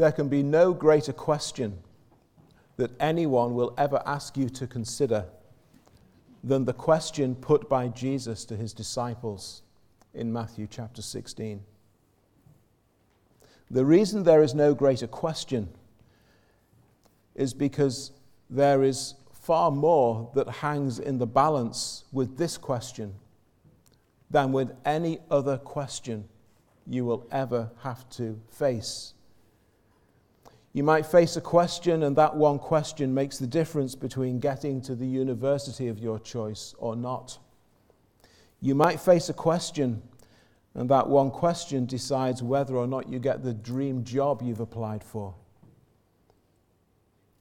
there can be no greater question that anyone will ever ask you to consider than the question put by Jesus to his disciples in Matthew chapter 16. The reason there is no greater question is because there is far more that hangs in the balance with this question than with any other question you will ever have to face. You might face a question, and that one question makes the difference between getting to the university of your choice or not. You might face a question, and that one question decides whether or not you get the dream job you've applied for.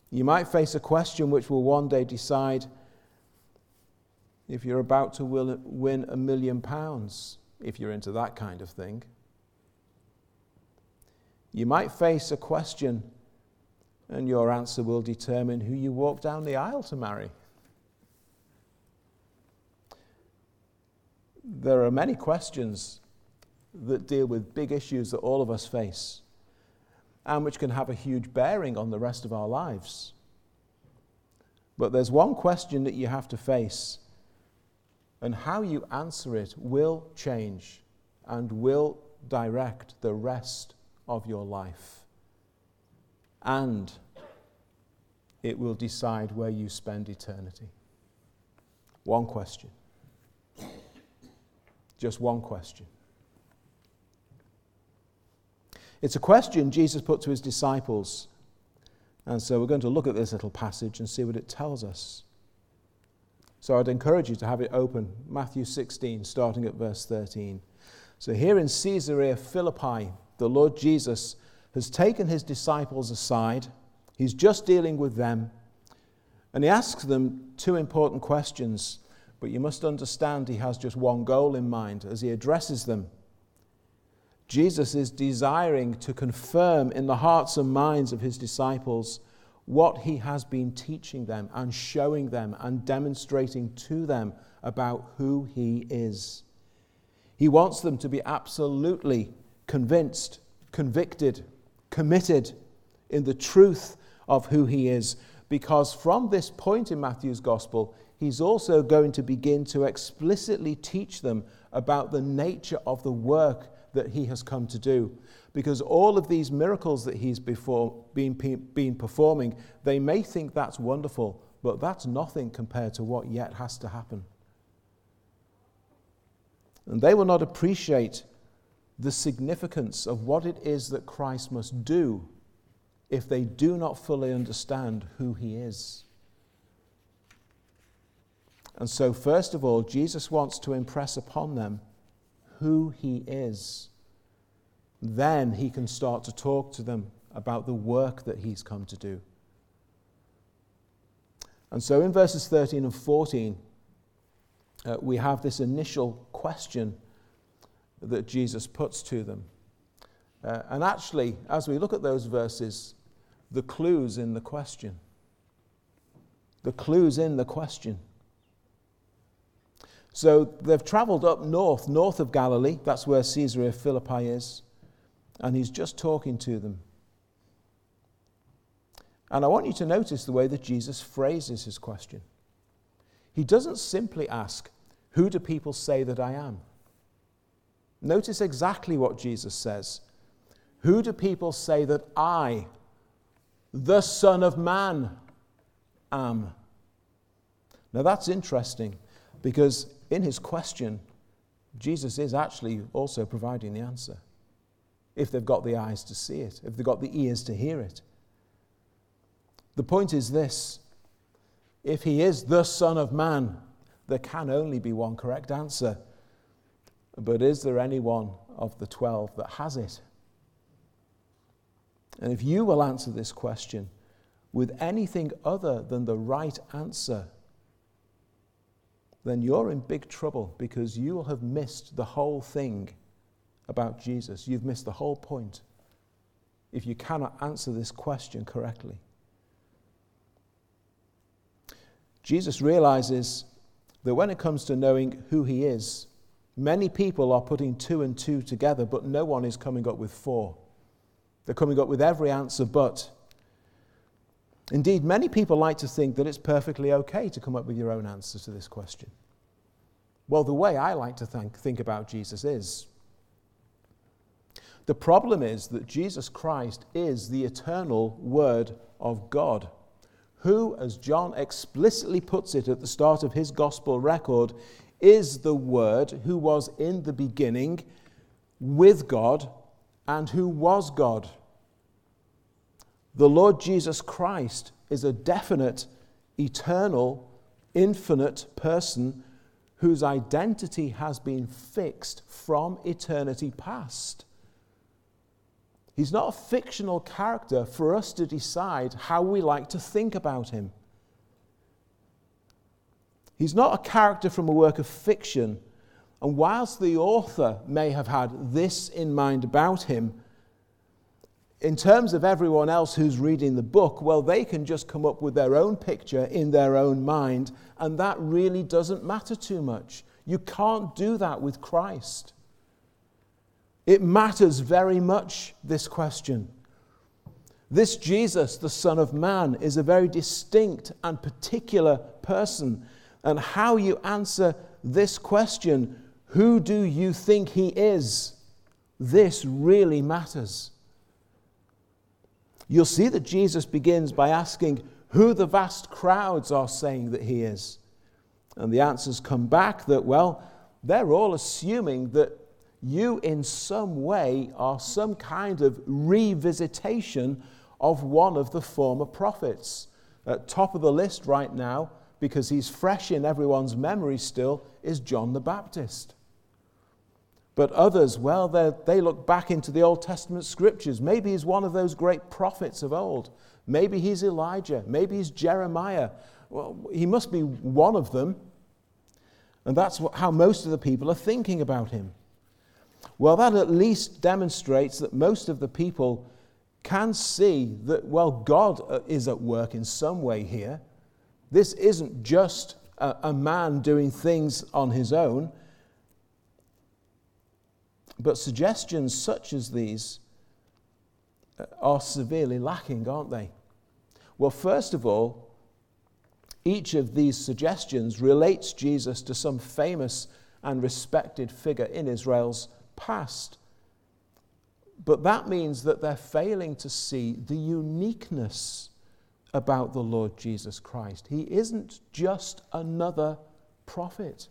You might face a question which will one day decide if you're about to win £1 million, if you're into that kind of thing. You might face a question, and your answer will determine who you walk down the aisle to marry. There are many questions that deal with big issues that all of us face, and which can have a huge bearing on the rest of our lives. But there's one question that you have to face, and how you answer it will change and will direct the rest of your life. And it will decide where you spend eternity. One question. Just one question. It's a question Jesus put to his disciples. And so we're going to look at this little passage and see what it tells us. So I'd encourage you to have it open. Matthew 16, starting at verse 13. So here in Caesarea Philippi, the Lord Jesus has taken his disciples aside. He's just dealing with them. And he asks them two important questions. But you must understand he has just one goal in mind as he addresses them. Jesus is desiring to confirm in the hearts and minds of his disciples what he has been teaching them and showing them and demonstrating to them about who he is. He wants them to be absolutely convinced, convicted, committed in the truth of who he is, because from this point in Matthew's Gospel, he's also going to begin to explicitly teach them about the nature of the work that he has come to do. Because all of these miracles that he's been performing, they may think that's wonderful, but that's nothing compared to what yet has to happen. And they will not appreciate the significance of what it is that Christ must do if they do not fully understand who he is. And so, first of all, Jesus wants to impress upon them who he is. Then he can start to talk to them about the work that he's come to do. And so in verses 13 and 14, we have this initial question that Jesus puts to them. And actually, as we look at those verses, the clue's in the question. The clue's in the question. So they've traveled up north of Galilee. That's where Caesarea Philippi is. And he's just talking to them. And I want you to notice the way that Jesus phrases his question. He doesn't simply ask, "Who do people say that I am?" Notice exactly what Jesus says. "Who do people say that I, the Son of Man, am?" Now that's interesting, because in his question, Jesus is actually also providing the answer. If they've got the eyes to see it, if they've got the ears to hear it. The point is this: if he is the Son of Man, there can only be one correct answer. But is there anyone of the 12 that has it? And if you will answer this question with anything other than the right answer, then you're in big trouble, because you will have missed the whole thing about Jesus. You've missed the whole point if you cannot answer this question correctly. Jesus realizes that when it comes to knowing who he is, many people are putting two and two together, but no one is coming up with four. They're coming up with every answer but. Indeed, many people like to think that it's perfectly okay to come up with your own answer to this question. Well, the way I like to think about Jesus is, the problem is that Jesus Christ is the eternal Word of God, who, as John explicitly puts it at the start of his gospel record, is the Word who was in the beginning with God and who was God. The Lord Jesus Christ is a definite, eternal, infinite person whose identity has been fixed from eternity past. He's not a fictional character for us to decide how we like to think about him. He's not a character from a work of fiction, and whilst the author may have had this in mind about him, in terms of everyone else who's reading the book, well, they can just come up with their own picture in their own mind, and that really doesn't matter too much. You can't do that with Christ. It matters very much, this question. This Jesus, the Son of Man, is a very distinct and particular person, and how you answer this question, who do you think he is? This really matters. You'll see that Jesus begins by asking who the vast crowds are saying that he is. And the answers come back that, well, they're all assuming that you in some way are some kind of revisitation of one of the former prophets. At top of the list right now, because he's fresh in everyone's memory still, is John the Baptist. But others, well, they look back into the Old Testament scriptures. Maybe he's one of those great prophets of old. Maybe he's Elijah. Maybe he's Jeremiah. Well, he must be one of them. And that's how most of the people are thinking about him. Well, that at least demonstrates that most of the people can see that, well, God is at work in some way here. This isn't just a man doing things on his own. But suggestions such as these are severely lacking, aren't they? Well, first of all, each of these suggestions relates Jesus to some famous and respected figure in Israel's past. But that means that they're failing to see the uniqueness about the Lord Jesus Christ. He isn't just another prophet.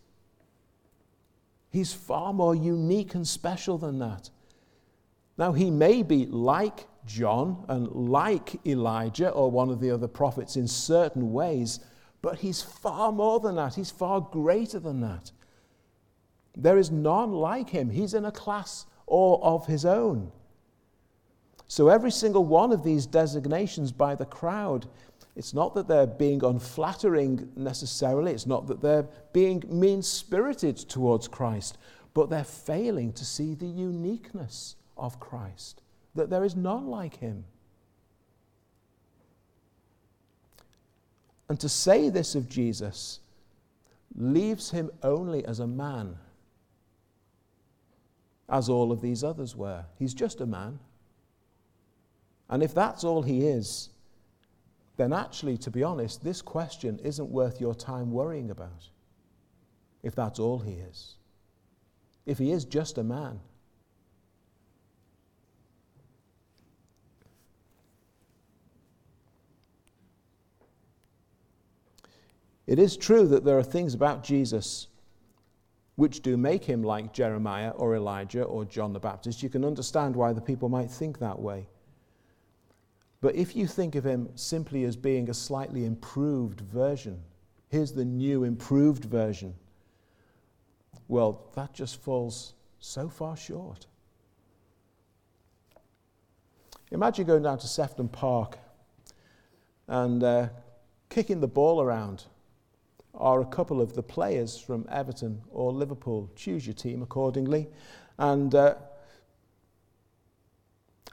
He's far more unique and special than that. Now, he may be like John and like Elijah or one of the other prophets in certain ways, but he's far more than that. He's far greater than that. There is none like him. He's in a class all of his own. So every single one of these designations by the crowd, it's not that they're being unflattering necessarily, it's not that they're being mean-spirited towards Christ, but they're failing to see the uniqueness of Christ, that there is none like him. And to say this of Jesus leaves him only as a man, as all of these others were. He's just a man. And if that's all he is, then actually, to be honest, this question isn't worth your time worrying about, if that's all he is. If he is just a man. It is true that there are things about Jesus which do make him like Jeremiah or Elijah or John the Baptist. You can understand why the people might think that way. But if you think of him simply as being a slightly improved version, here's the new improved version, well, that just falls so far short. Imagine going down to Sefton Park and kicking the ball around are a couple of the players from Everton or Liverpool. Choose your team accordingly. And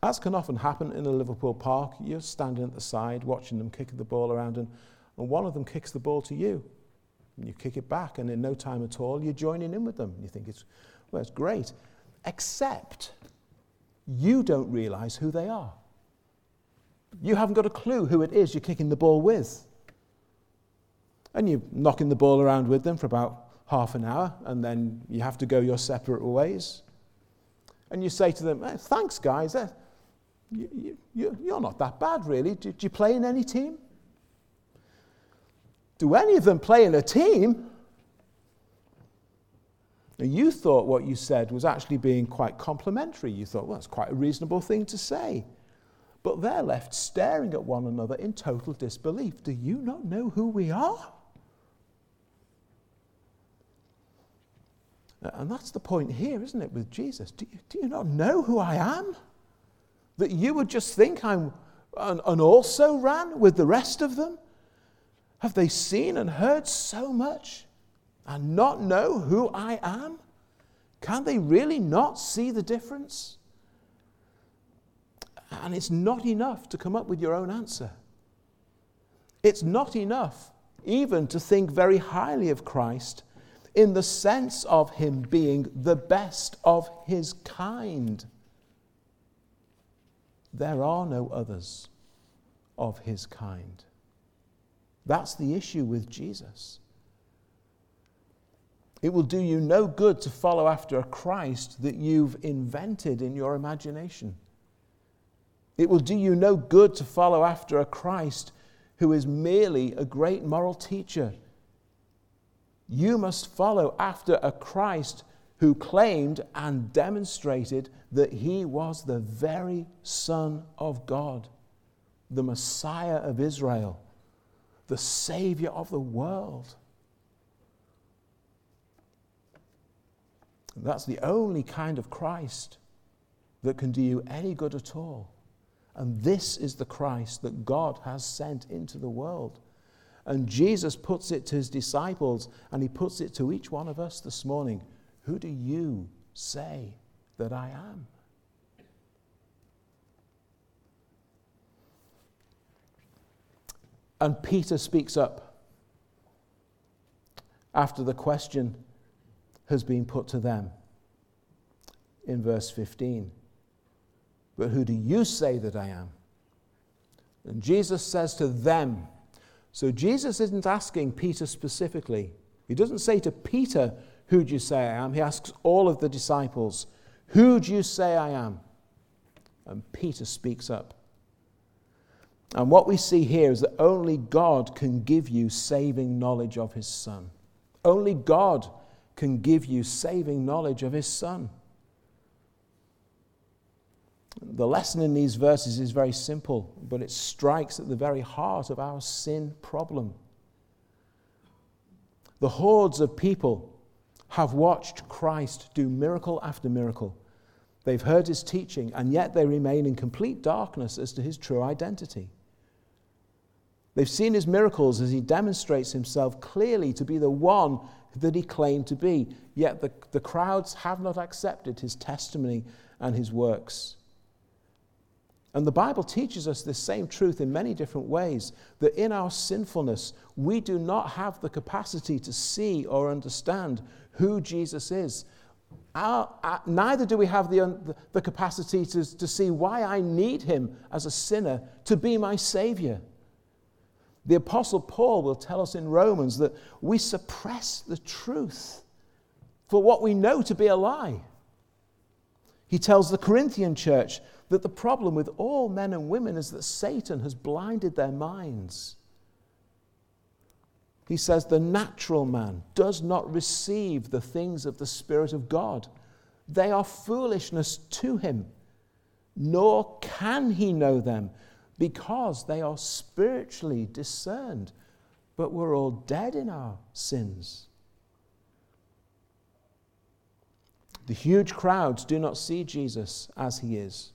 as can often happen in a Liverpool park, you're standing at the side watching them kicking the ball around, and one of them kicks the ball to you. And you kick it back, and in no time at all, you're joining in with them. You think it's great. Except you don't realize who they are. You haven't got a clue who it is you're kicking the ball with. And you're knocking the ball around with them for about half an hour, and then you have to go your separate ways. And you say to them, hey, thanks, guys. You're not that bad, really. Do you play in any team? Do any of them play in a team? And you thought what you said was actually being quite complimentary. You thought, well, that's quite a reasonable thing to say. But they're left staring at one another in total disbelief. Do you not know who we are? And that's the point here, isn't it, with Jesus? Do you not know who I am? That you would just think I'm and also ran with the rest of them? Have they seen and heard so much and not know who I am? Can they really not see the difference? And it's not enough to come up with your own answer. It's not enough even to think very highly of Christ in the sense of him being the best of his kind. There are no others of his kind. That's the issue with Jesus. It will do you no good to follow after a Christ that you've invented in your imagination. It will do you no good to follow after a Christ who is merely a great moral teacher. You must follow after a Christ who claimed and demonstrated that he was the very Son of God, the Messiah of Israel, the Savior of the world. And that's the only kind of Christ that can do you any good at all. And this is the Christ that God has sent into the world. And Jesus puts it to his disciples, and he puts it to each one of us this morning. Who do you say that I am? And Peter speaks up after the question has been put to them in verse 15. But who do you say that I am? And Jesus says to them. So Jesus isn't asking Peter specifically. He doesn't say to Peter, who do you say I am? He asks all of the disciples, who do you say I am? And Peter speaks up. And what we see here is that only God can give you saving knowledge of his Son. Only God can give you saving knowledge of his Son. The lesson in these verses is very simple, but it strikes at the very heart of our sin problem. The hordes of people have watched Christ do miracle after miracle. They've heard his teaching, and yet they remain in complete darkness as to his true identity. They've seen his miracles as he demonstrates himself clearly to be the one that he claimed to be, yet the crowds have not accepted his testimony and his works. And the Bible teaches us this same truth in many different ways, that in our sinfulness, we do not have the capacity to see or understand who Jesus is. Neither do we have the capacity to see why I need him as a sinner to be my Savior. The Apostle Paul will tell us in Romans that we suppress the truth for what we know to be a lie. He tells the Corinthian church that the problem with all men and women is that Satan has blinded their minds. He says the natural man does not receive the things of the Spirit of God. They are foolishness to him, nor can he know them because they are spiritually discerned. But we're all dead in our sins. The huge crowds do not see Jesus as he is,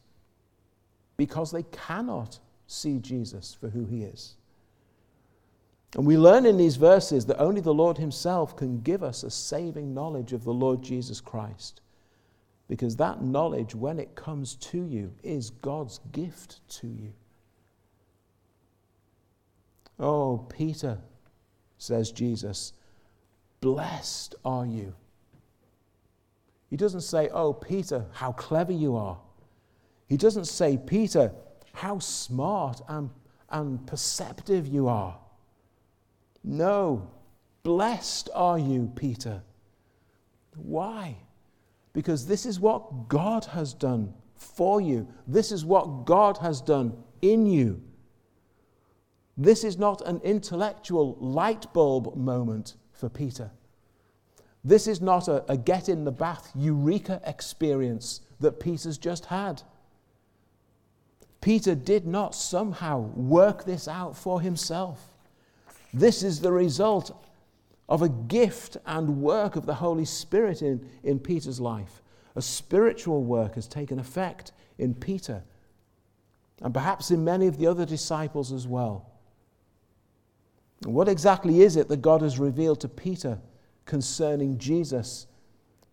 because they cannot see Jesus for who he is. And we learn in these verses that only the Lord himself can give us a saving knowledge of the Lord Jesus Christ, because that knowledge, when it comes to you, is God's gift to you. Oh, Peter, says Jesus, blessed are you. He doesn't say, oh, Peter, how clever you are. He doesn't say, Peter, how smart and perceptive you are. No, blessed are you, Peter. Why? Because this is what God has done for you. This is what God has done in you. This is not an intellectual light bulb moment for Peter. This is not a get in the bath eureka experience that Peter's just had. Peter did not somehow work this out for himself. This is the result of a gift and work of the Holy Spirit in Peter's life. A spiritual work has taken effect in Peter, and perhaps in many of the other disciples as well. What exactly is it that God has revealed to Peter concerning Jesus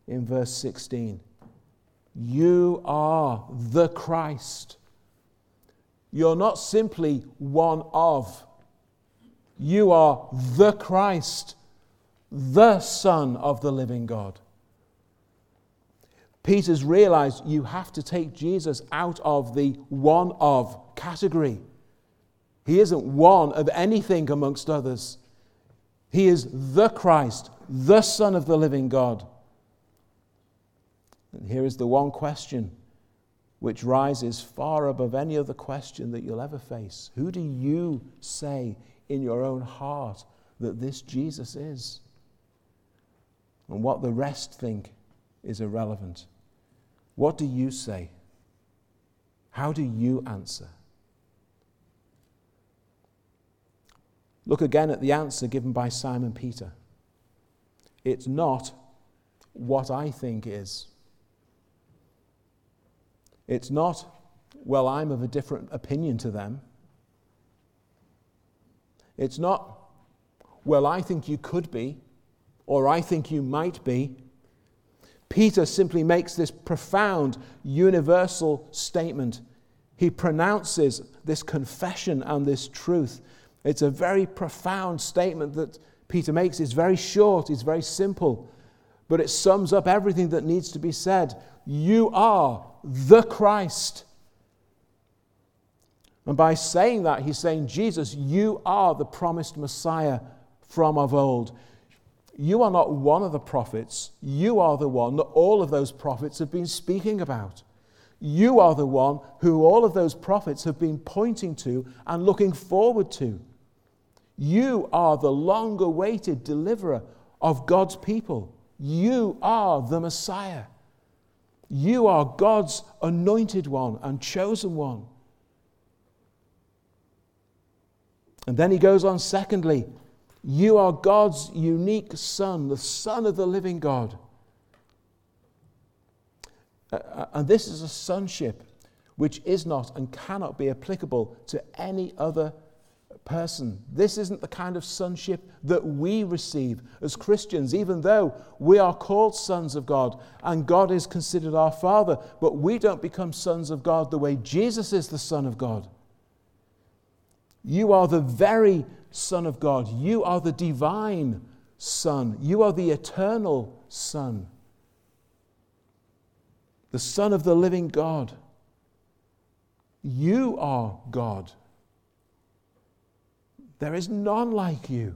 in verse 16? You are the Christ. You're not simply one of. You are the Christ, the Son of the living God. Peter's realized you have to take Jesus out of the one of category. He isn't one of anything amongst others. He is the Christ, the Son of the living God. And here is the one question which rises far above any other question that you'll ever face. Who do you say in your own heart that this Jesus is? And what the rest think is irrelevant. What do you say? How do you answer? Look again at the answer given by Simon Peter. It's not what I think is. It's not, well, I'm of a different opinion to them. It's not, well, I think you could be, or I think you might be. Peter simply makes this profound, universal statement. He pronounces this confession and this truth. It's a very profound statement that Peter makes. It's very short, it's very simple, but it sums up everything that needs to be said. You are the Christ. And by saying that, he's saying, Jesus, you are the promised Messiah from of old. You are not one of the prophets. You are the one that all of those prophets have been speaking about. You are the one who all of those prophets have been pointing to and looking forward to. You are the long-awaited deliverer of God's people. You are the Messiah. You are God's anointed one and chosen one. And then he goes on, secondly, you are God's unique Son, the Son of the living God. And this is a sonship which is not and cannot be applicable to any other person. This isn't the kind of sonship that we receive as Christians, even though we are called sons of God and God is considered our Father. But we don't become sons of God the way Jesus is the Son of God. You are the very Son of God. You are the divine Son. You are the eternal Son. The Son of the living God. You are God. There is none like you.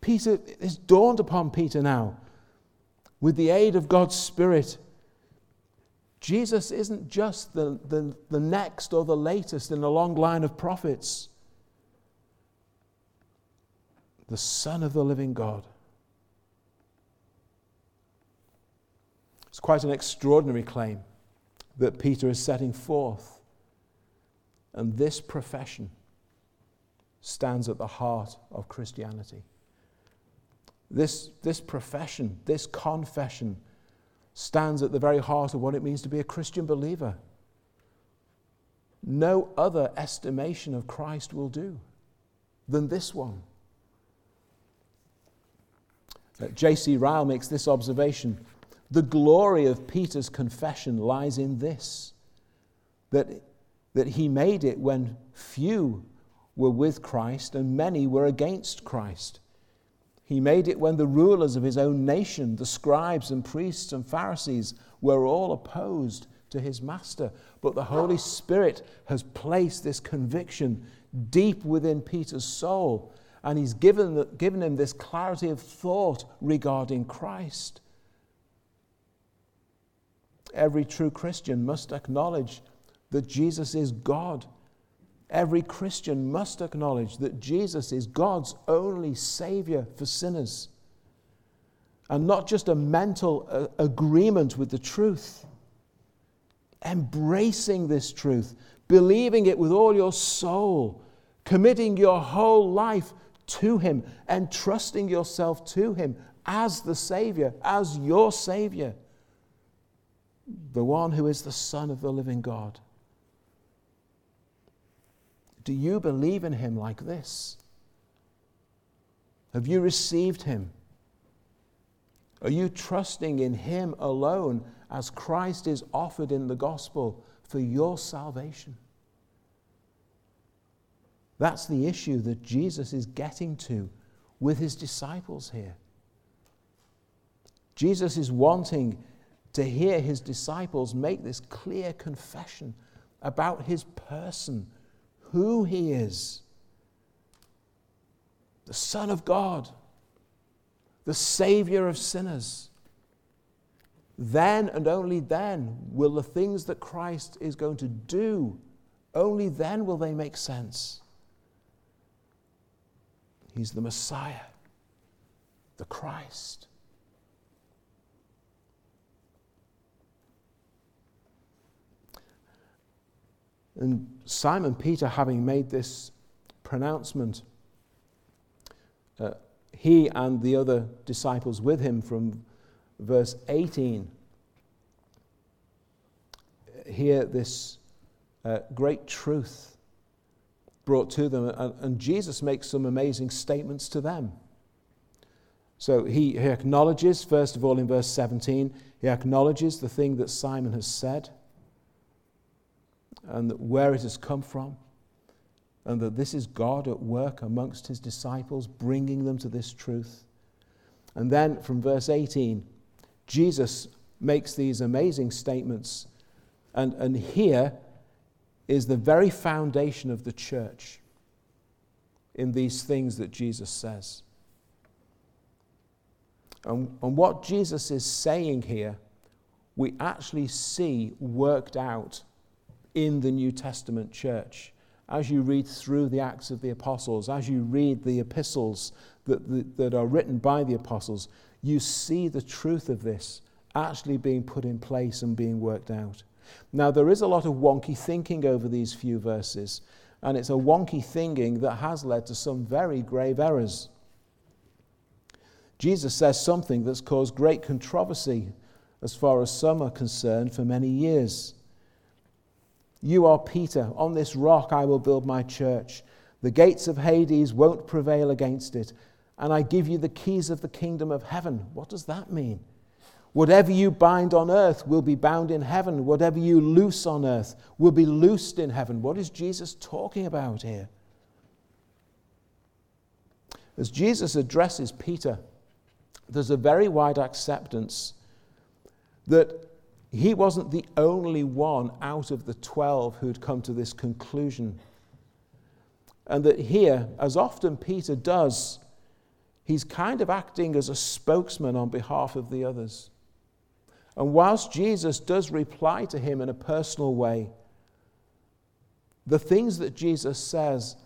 Peter, it's dawned upon Peter now, with the aid of God's Spirit, Jesus isn't just the next or the latest in a long line of prophets. The Son of the living God. It's quite an extraordinary claim that Peter is setting forth. And this profession stands at the heart of Christianity. This profession, this confession, stands at the very heart of what it means to be a Christian believer. No other estimation of Christ will do than this one. J.C. Ryle makes this observation. The glory of Peter's confession lies in this, that he made it when few were with Christ and many were against Christ. He made it when the rulers of his own nation, the scribes and priests and Pharisees, were all opposed to his master. But the Holy Spirit has placed this conviction deep within Peter's soul, and he's given him this clarity of thought regarding Christ. Every true Christian must acknowledge that Jesus is God. Every Christian must acknowledge that Jesus is God's only Savior for sinners. And not just a mental agreement with the truth. Embracing this truth, believing it with all your soul, committing your whole life to Him, and trusting yourself to Him as the Savior, as your Savior, the one who is the Son of the living God. Do you believe in Him like this? Have you received Him? Are you trusting in Him alone as Christ is offered in the gospel for your salvation? That's the issue that Jesus is getting to with His disciples here. Jesus is wanting to hear His disciples make this clear confession about His person, who He is, the Son of God, the Savior of sinners. Then and only then will the things that Christ is going to do, only then will they make sense. He's the Messiah, the Christ. And Simon Peter, having made this pronouncement, he and the other disciples with him, from verse 18, hear this great truth brought to them, and Jesus makes some amazing statements to them. So he acknowledges, first of all in verse 17, he acknowledges the thing that Simon has said, and that where it has come from, and that this is God at work amongst His disciples, bringing them to this truth. And then from verse 18, Jesus makes these amazing statements, and here is the very foundation of the church in these things that Jesus says. And what Jesus is saying here, we actually see worked out in the New Testament church. As you read through the Acts of the Apostles, as you read the epistles that are written by the apostles, you see the truth of this actually being put in place and being worked out. Now, there is a lot of wonky thinking over these few verses, and it's a wonky thinking that has led to some very grave errors. Jesus says something that's caused great controversy as far as some are concerned for many years. You are Peter, on this rock I will build my church. The gates of Hades won't prevail against it. And I give you the keys of the kingdom of heaven. What does that mean? Whatever you bind on earth will be bound in heaven. Whatever you loose on earth will be loosed in heaven. What is Jesus talking about here? As Jesus addresses Peter, there's a very wide acceptance that he wasn't the only one out of the 12 who'd come to this conclusion. And that here, as often Peter does, he's kind of acting as a spokesman on behalf of the others. And whilst Jesus does reply to him in a personal way, the things that Jesus says,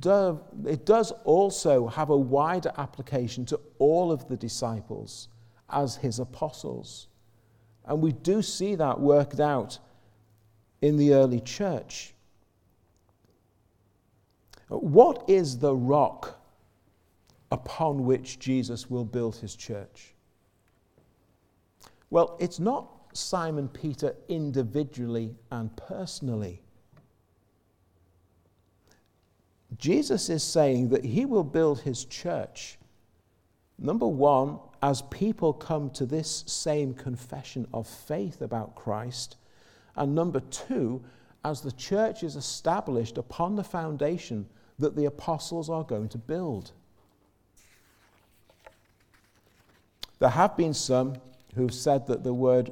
it does also have a wider application to all of the disciples as His apostles. And we do see that worked out in the early church. What is the rock upon which Jesus will build His church? Well, it's not Simon Peter individually and personally. Jesus is saying that He will build His church, number one, as people come to this same confession of faith about Christ, and number two, as the church is established upon the foundation that the apostles are going to build. There have been some who've said that the word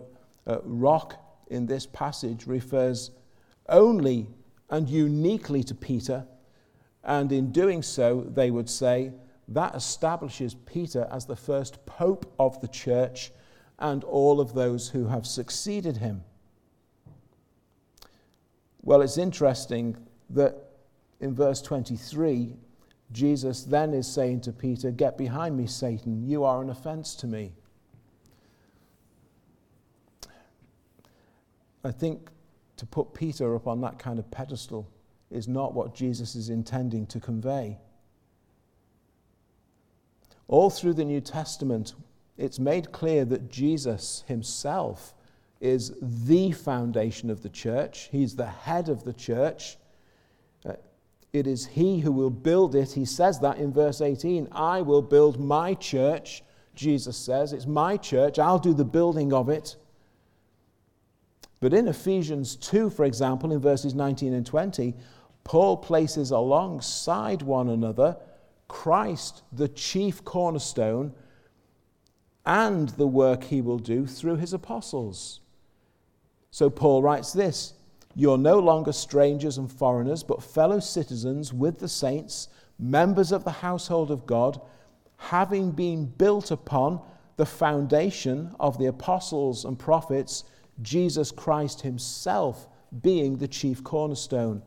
rock in this passage refers only and uniquely to Peter, and in doing so, they would say that establishes Peter as the first pope of the church and all of those who have succeeded him. Well, it's interesting that in verse 23, Jesus then is saying to Peter, "Get behind me, Satan, you are an offense to me." I think to put Peter up on that kind of pedestal is not what Jesus is intending to convey. All through the New Testament, it's made clear that Jesus himself is the foundation of the church. He's the head of the church. It is he who will build it. He says that in verse 18. "I will build my church," Jesus says. It's my church. I'll do the building of it. But in Ephesians 2, for example, in verses 19 and 20, Paul places alongside one another Christ, the chief cornerstone, and the work he will do through his apostles. So Paul writes this, "You're no longer strangers and foreigners, but fellow citizens with the saints, members of the household of God, having been built upon the foundation of the apostles and prophets, Jesus Christ himself being the chief cornerstone."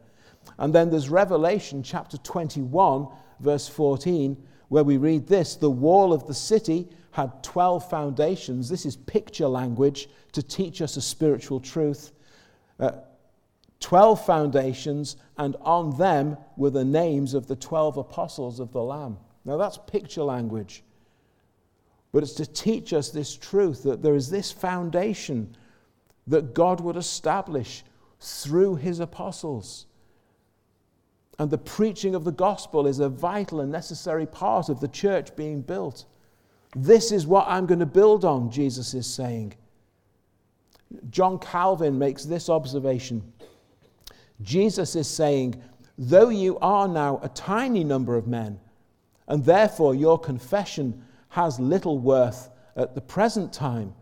And then there's Revelation chapter 21, verse 14, where we read this, "The wall of the city had 12 foundations." This is picture language to teach us a spiritual truth. 12 foundations, and on them were the names of the 12 apostles of the Lamb. Now that's picture language. But it's to teach us this truth, that there is this foundation that God would establish through his apostles. And the preaching of the gospel is a vital and necessary part of the church being built. This is what I'm going to build on, Jesus is saying. John Calvin makes this observation. Jesus is saying, "Though you are now a tiny number of men, and therefore your confession has little worth at the present time,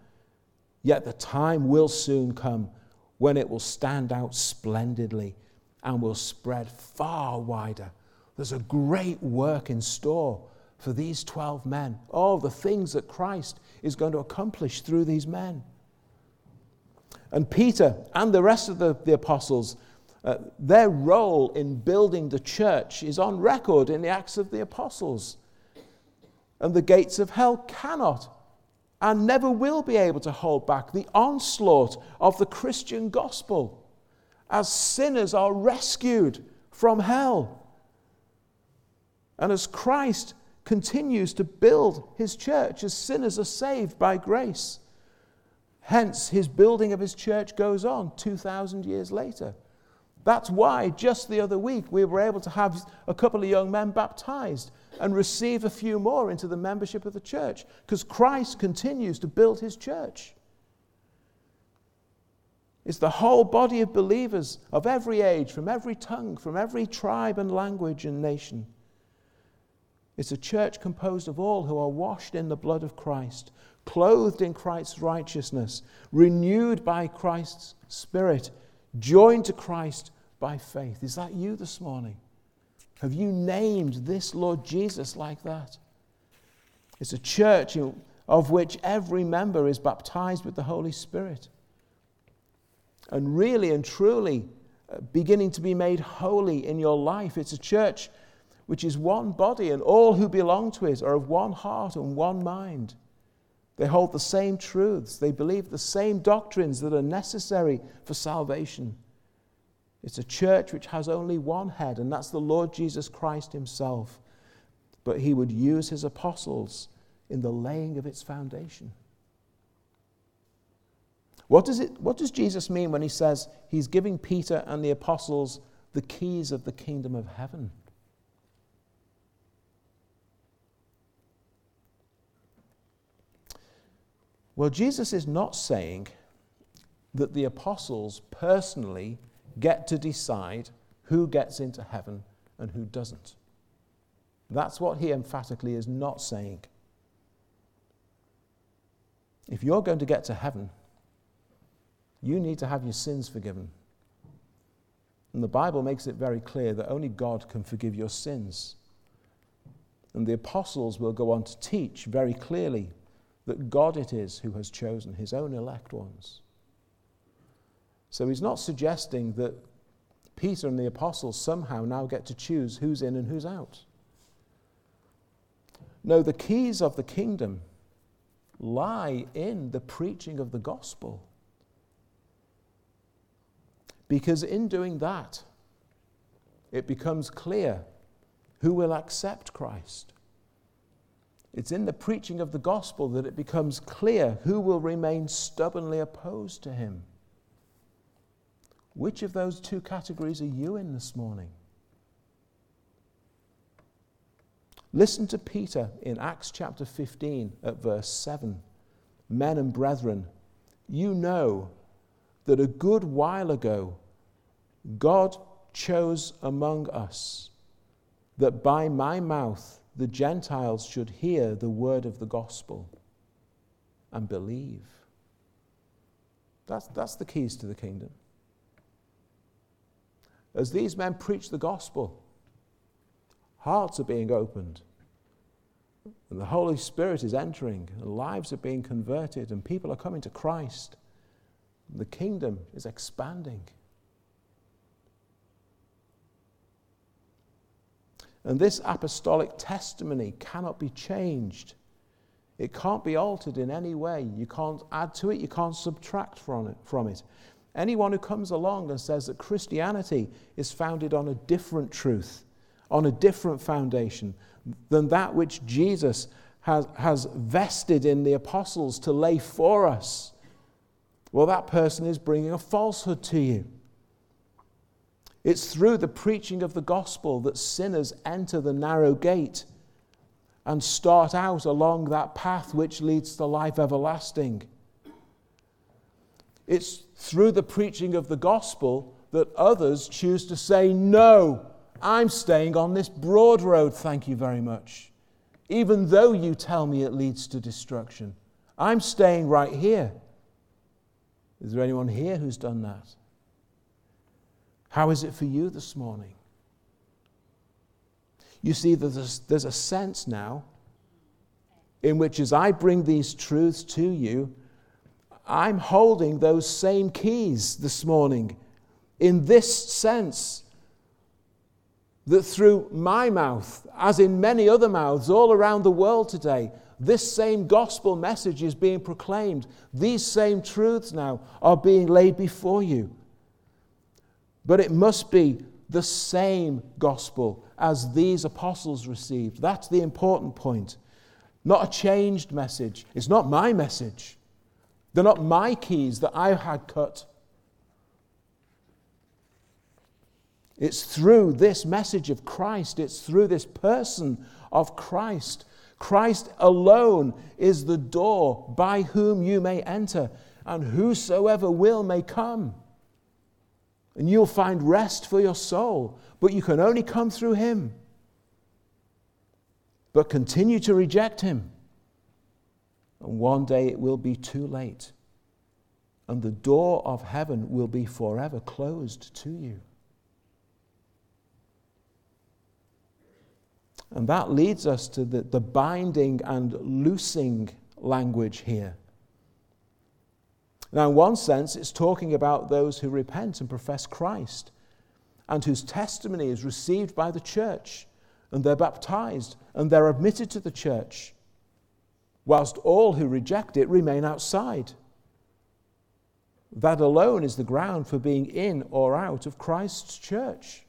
yet the time will soon come when it will stand out splendidly and will spread far wider." There's a great work in store for these 12 men. Oh, the things that Christ is going to accomplish through these men. And Peter and the rest of the apostles, their role in building the church is on record in the Acts of the Apostles. And the gates of hell cannot and never will be able to hold back the onslaught of the Christian gospel as sinners are rescued from hell. And as Christ continues to build his church, as sinners are saved by grace. Hence, his building of his church goes on 2,000 years later. That's why just the other week we were able to have a couple of young men baptized and receive a few more into the membership of the church, because Christ continues to build his church. It's the whole body of believers of every age, from every tongue, from every tribe and language and nation. It's a church composed of all who are washed in the blood of Christ, clothed in Christ's righteousness, renewed by Christ's Spirit, joined to Christ by faith. Is that you this morning? Have you named this Lord Jesus like that? It's a church of which every member is baptized with the Holy Spirit and really and truly beginning to be made holy in your life. It's a church which is one body, and all who belong to it are of one heart and one mind. They hold the same truths. They believe the same doctrines that are necessary for salvation. It's a church which has only one head, and that's the Lord Jesus Christ himself. But he would use his apostles in the laying of its foundation. What does Jesus mean when he says he's giving Peter and the apostles the keys of the kingdom of heaven? Well, Jesus is not saying that the apostles personally get to decide who gets into heaven and who doesn't. That's what he emphatically is not saying. If you're going to get to heaven, you need to have your sins forgiven. And the Bible makes it very clear that only God can forgive your sins. And the apostles will go on to teach very clearly that God it is who has chosen his own elect ones. So he's not suggesting that Peter and the apostles somehow now get to choose who's in and who's out. No, the keys of the kingdom lie in the preaching of the gospel. Because in doing that, it becomes clear who will accept Christ. It's in the preaching of the gospel that it becomes clear who will remain stubbornly opposed to him. Which of those two categories are you in this morning? Listen to Peter in Acts chapter 15 at verse 7. Men and brethren, you know that a good while ago God chose among us that by my mouth the Gentiles should hear the word of the gospel and believe. That's the keys to the kingdom. As these men preach the gospel, hearts are being opened, and the Holy Spirit is entering, and lives are being converted, and people are coming to Christ. The kingdom is expanding. And this apostolic testimony cannot be changed. It can't be altered in any way. You can't add to it. You can't subtract from it. Anyone who comes along and says that Christianity is founded on a different truth, on a different foundation than that which Jesus has vested in the apostles to lay for us, well, that person is bringing a falsehood to you. It's through the preaching of the gospel that sinners enter the narrow gate and start out along that path which leads to life everlasting. It's through the preaching of the gospel that others choose to say, no, I'm staying on this broad road, thank you very much. Even though you tell me it leads to destruction, I'm staying right here. Is there anyone here who's done that? How is it for you this morning? You see, there's a sense now in which as I bring these truths to you, I'm holding those same keys this morning in this sense that through my mouth, as in many other mouths all around the world today, this same gospel message is being proclaimed. These same truths now are being laid before you. But it must be the same gospel as these apostles received. That's the important point. Not a changed message. It's not my message. They're not my keys that I had cut. It's through this message of Christ. It's through this person of Christ. Christ alone is the door by whom you may enter, and whosoever will may come. And you'll find rest for your soul, but you can only come through him. But continue to reject him, and one day it will be too late, and the door of heaven will be forever closed to you. And that leads us to the binding and loosing language here. Now, in one sense, it's talking about those who repent and profess Christ and whose testimony is received by the church, and they're baptized and they're admitted to the church, whilst all who reject it remain outside. That alone is the ground for being in or out of Christ's church.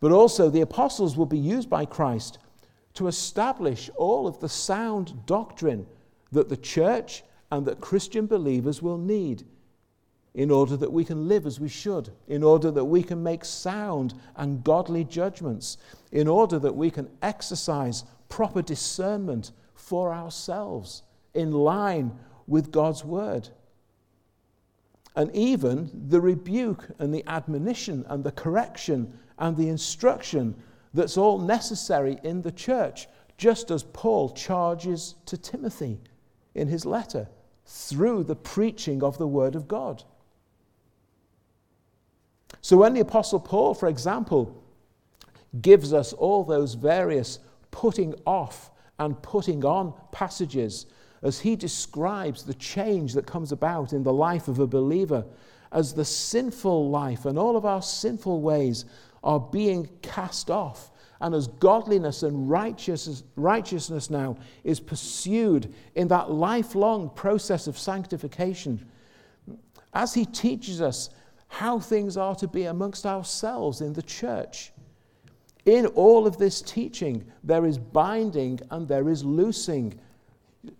But also, the apostles will be used by Christ to establish all of the sound doctrine that the church and that Christian believers will need in order that we can live as we should, in order that we can make sound and godly judgments, in order that we can exercise proper discernment for ourselves in line with God's word. And even the rebuke and the admonition and the correction and the instruction that's all necessary in the church just as Paul charges to Timothy in his letter, through the preaching of the Word of God. So when the Apostle Paul, for example, gives us all those various putting off and putting on passages, as he describes the change that comes about in the life of a believer, as the sinful life and all of our sinful ways are being cast off, and as godliness and righteousness now is pursued in that lifelong process of sanctification, as he teaches us how things are to be amongst ourselves in the church. In all of this teaching, there is binding and there is loosing.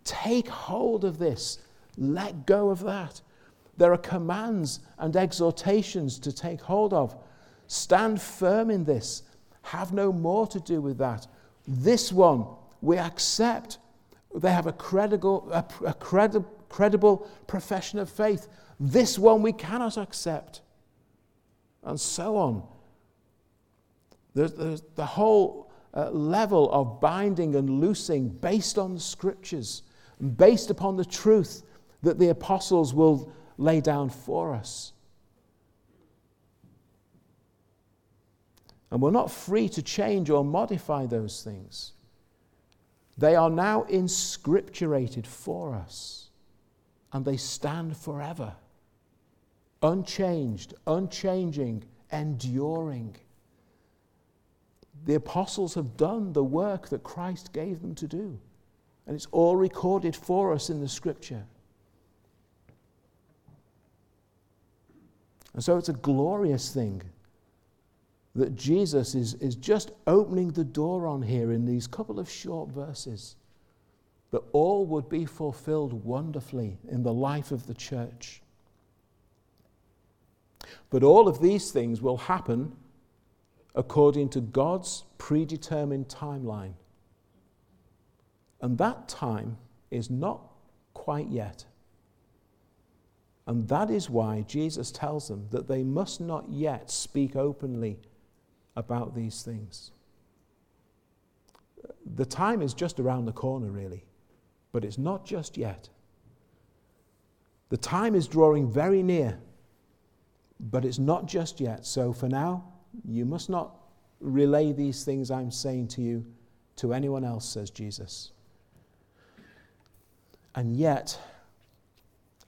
Take hold of this. Let go of that. There are commands and exhortations to take hold of. Stand firm in this. Have no more to do with that. This one we accept. They have a credible profession of faith. This one we cannot accept. And so on. There's the whole level of binding and loosing based on the Scriptures, based upon the truth that the apostles will lay down for us. And we're not free to change or modify those things. They are now inscripturated for us, and they stand forever, unchanged, unchanging, enduring. The apostles have done the work that Christ gave them to do, and it's all recorded for us in the Scripture. And so it's a glorious thing that Jesus is just opening the door on here in these couple of short verses, that all would be fulfilled wonderfully in the life of the church. But all of these things will happen according to God's predetermined timeline. And that time is not quite yet. And that is why Jesus tells them that they must not yet speak openly about these things. The time is just around the corner, really, but it's not just yet. The time is drawing very near, but it's not just yet. So for now, you must not relay these things I'm saying to you to anyone else, says Jesus. And yet,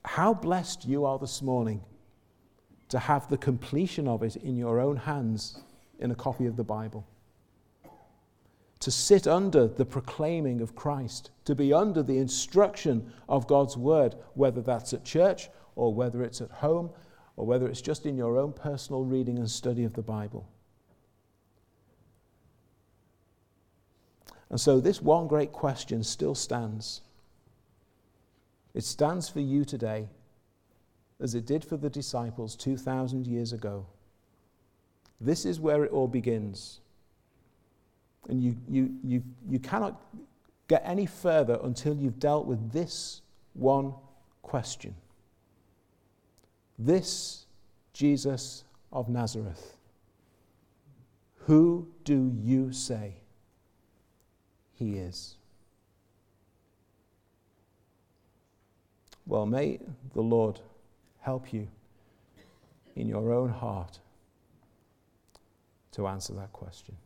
how blessed you are this morning to have the completion of it in your own hands in a copy of the Bible. To sit under the proclaiming of Christ, to be under the instruction of God's Word, whether that's at church or whether it's at home, or whether it's just in your own personal reading and study of the Bible. And so this one great question still stands. It stands for you today, as it did for the disciples 2,000 years ago. This is where it all begins. And you cannot get any further until you've dealt with this one question. This Jesus of Nazareth, who do you say he is? Well, may the Lord help you in your own heart to answer that question.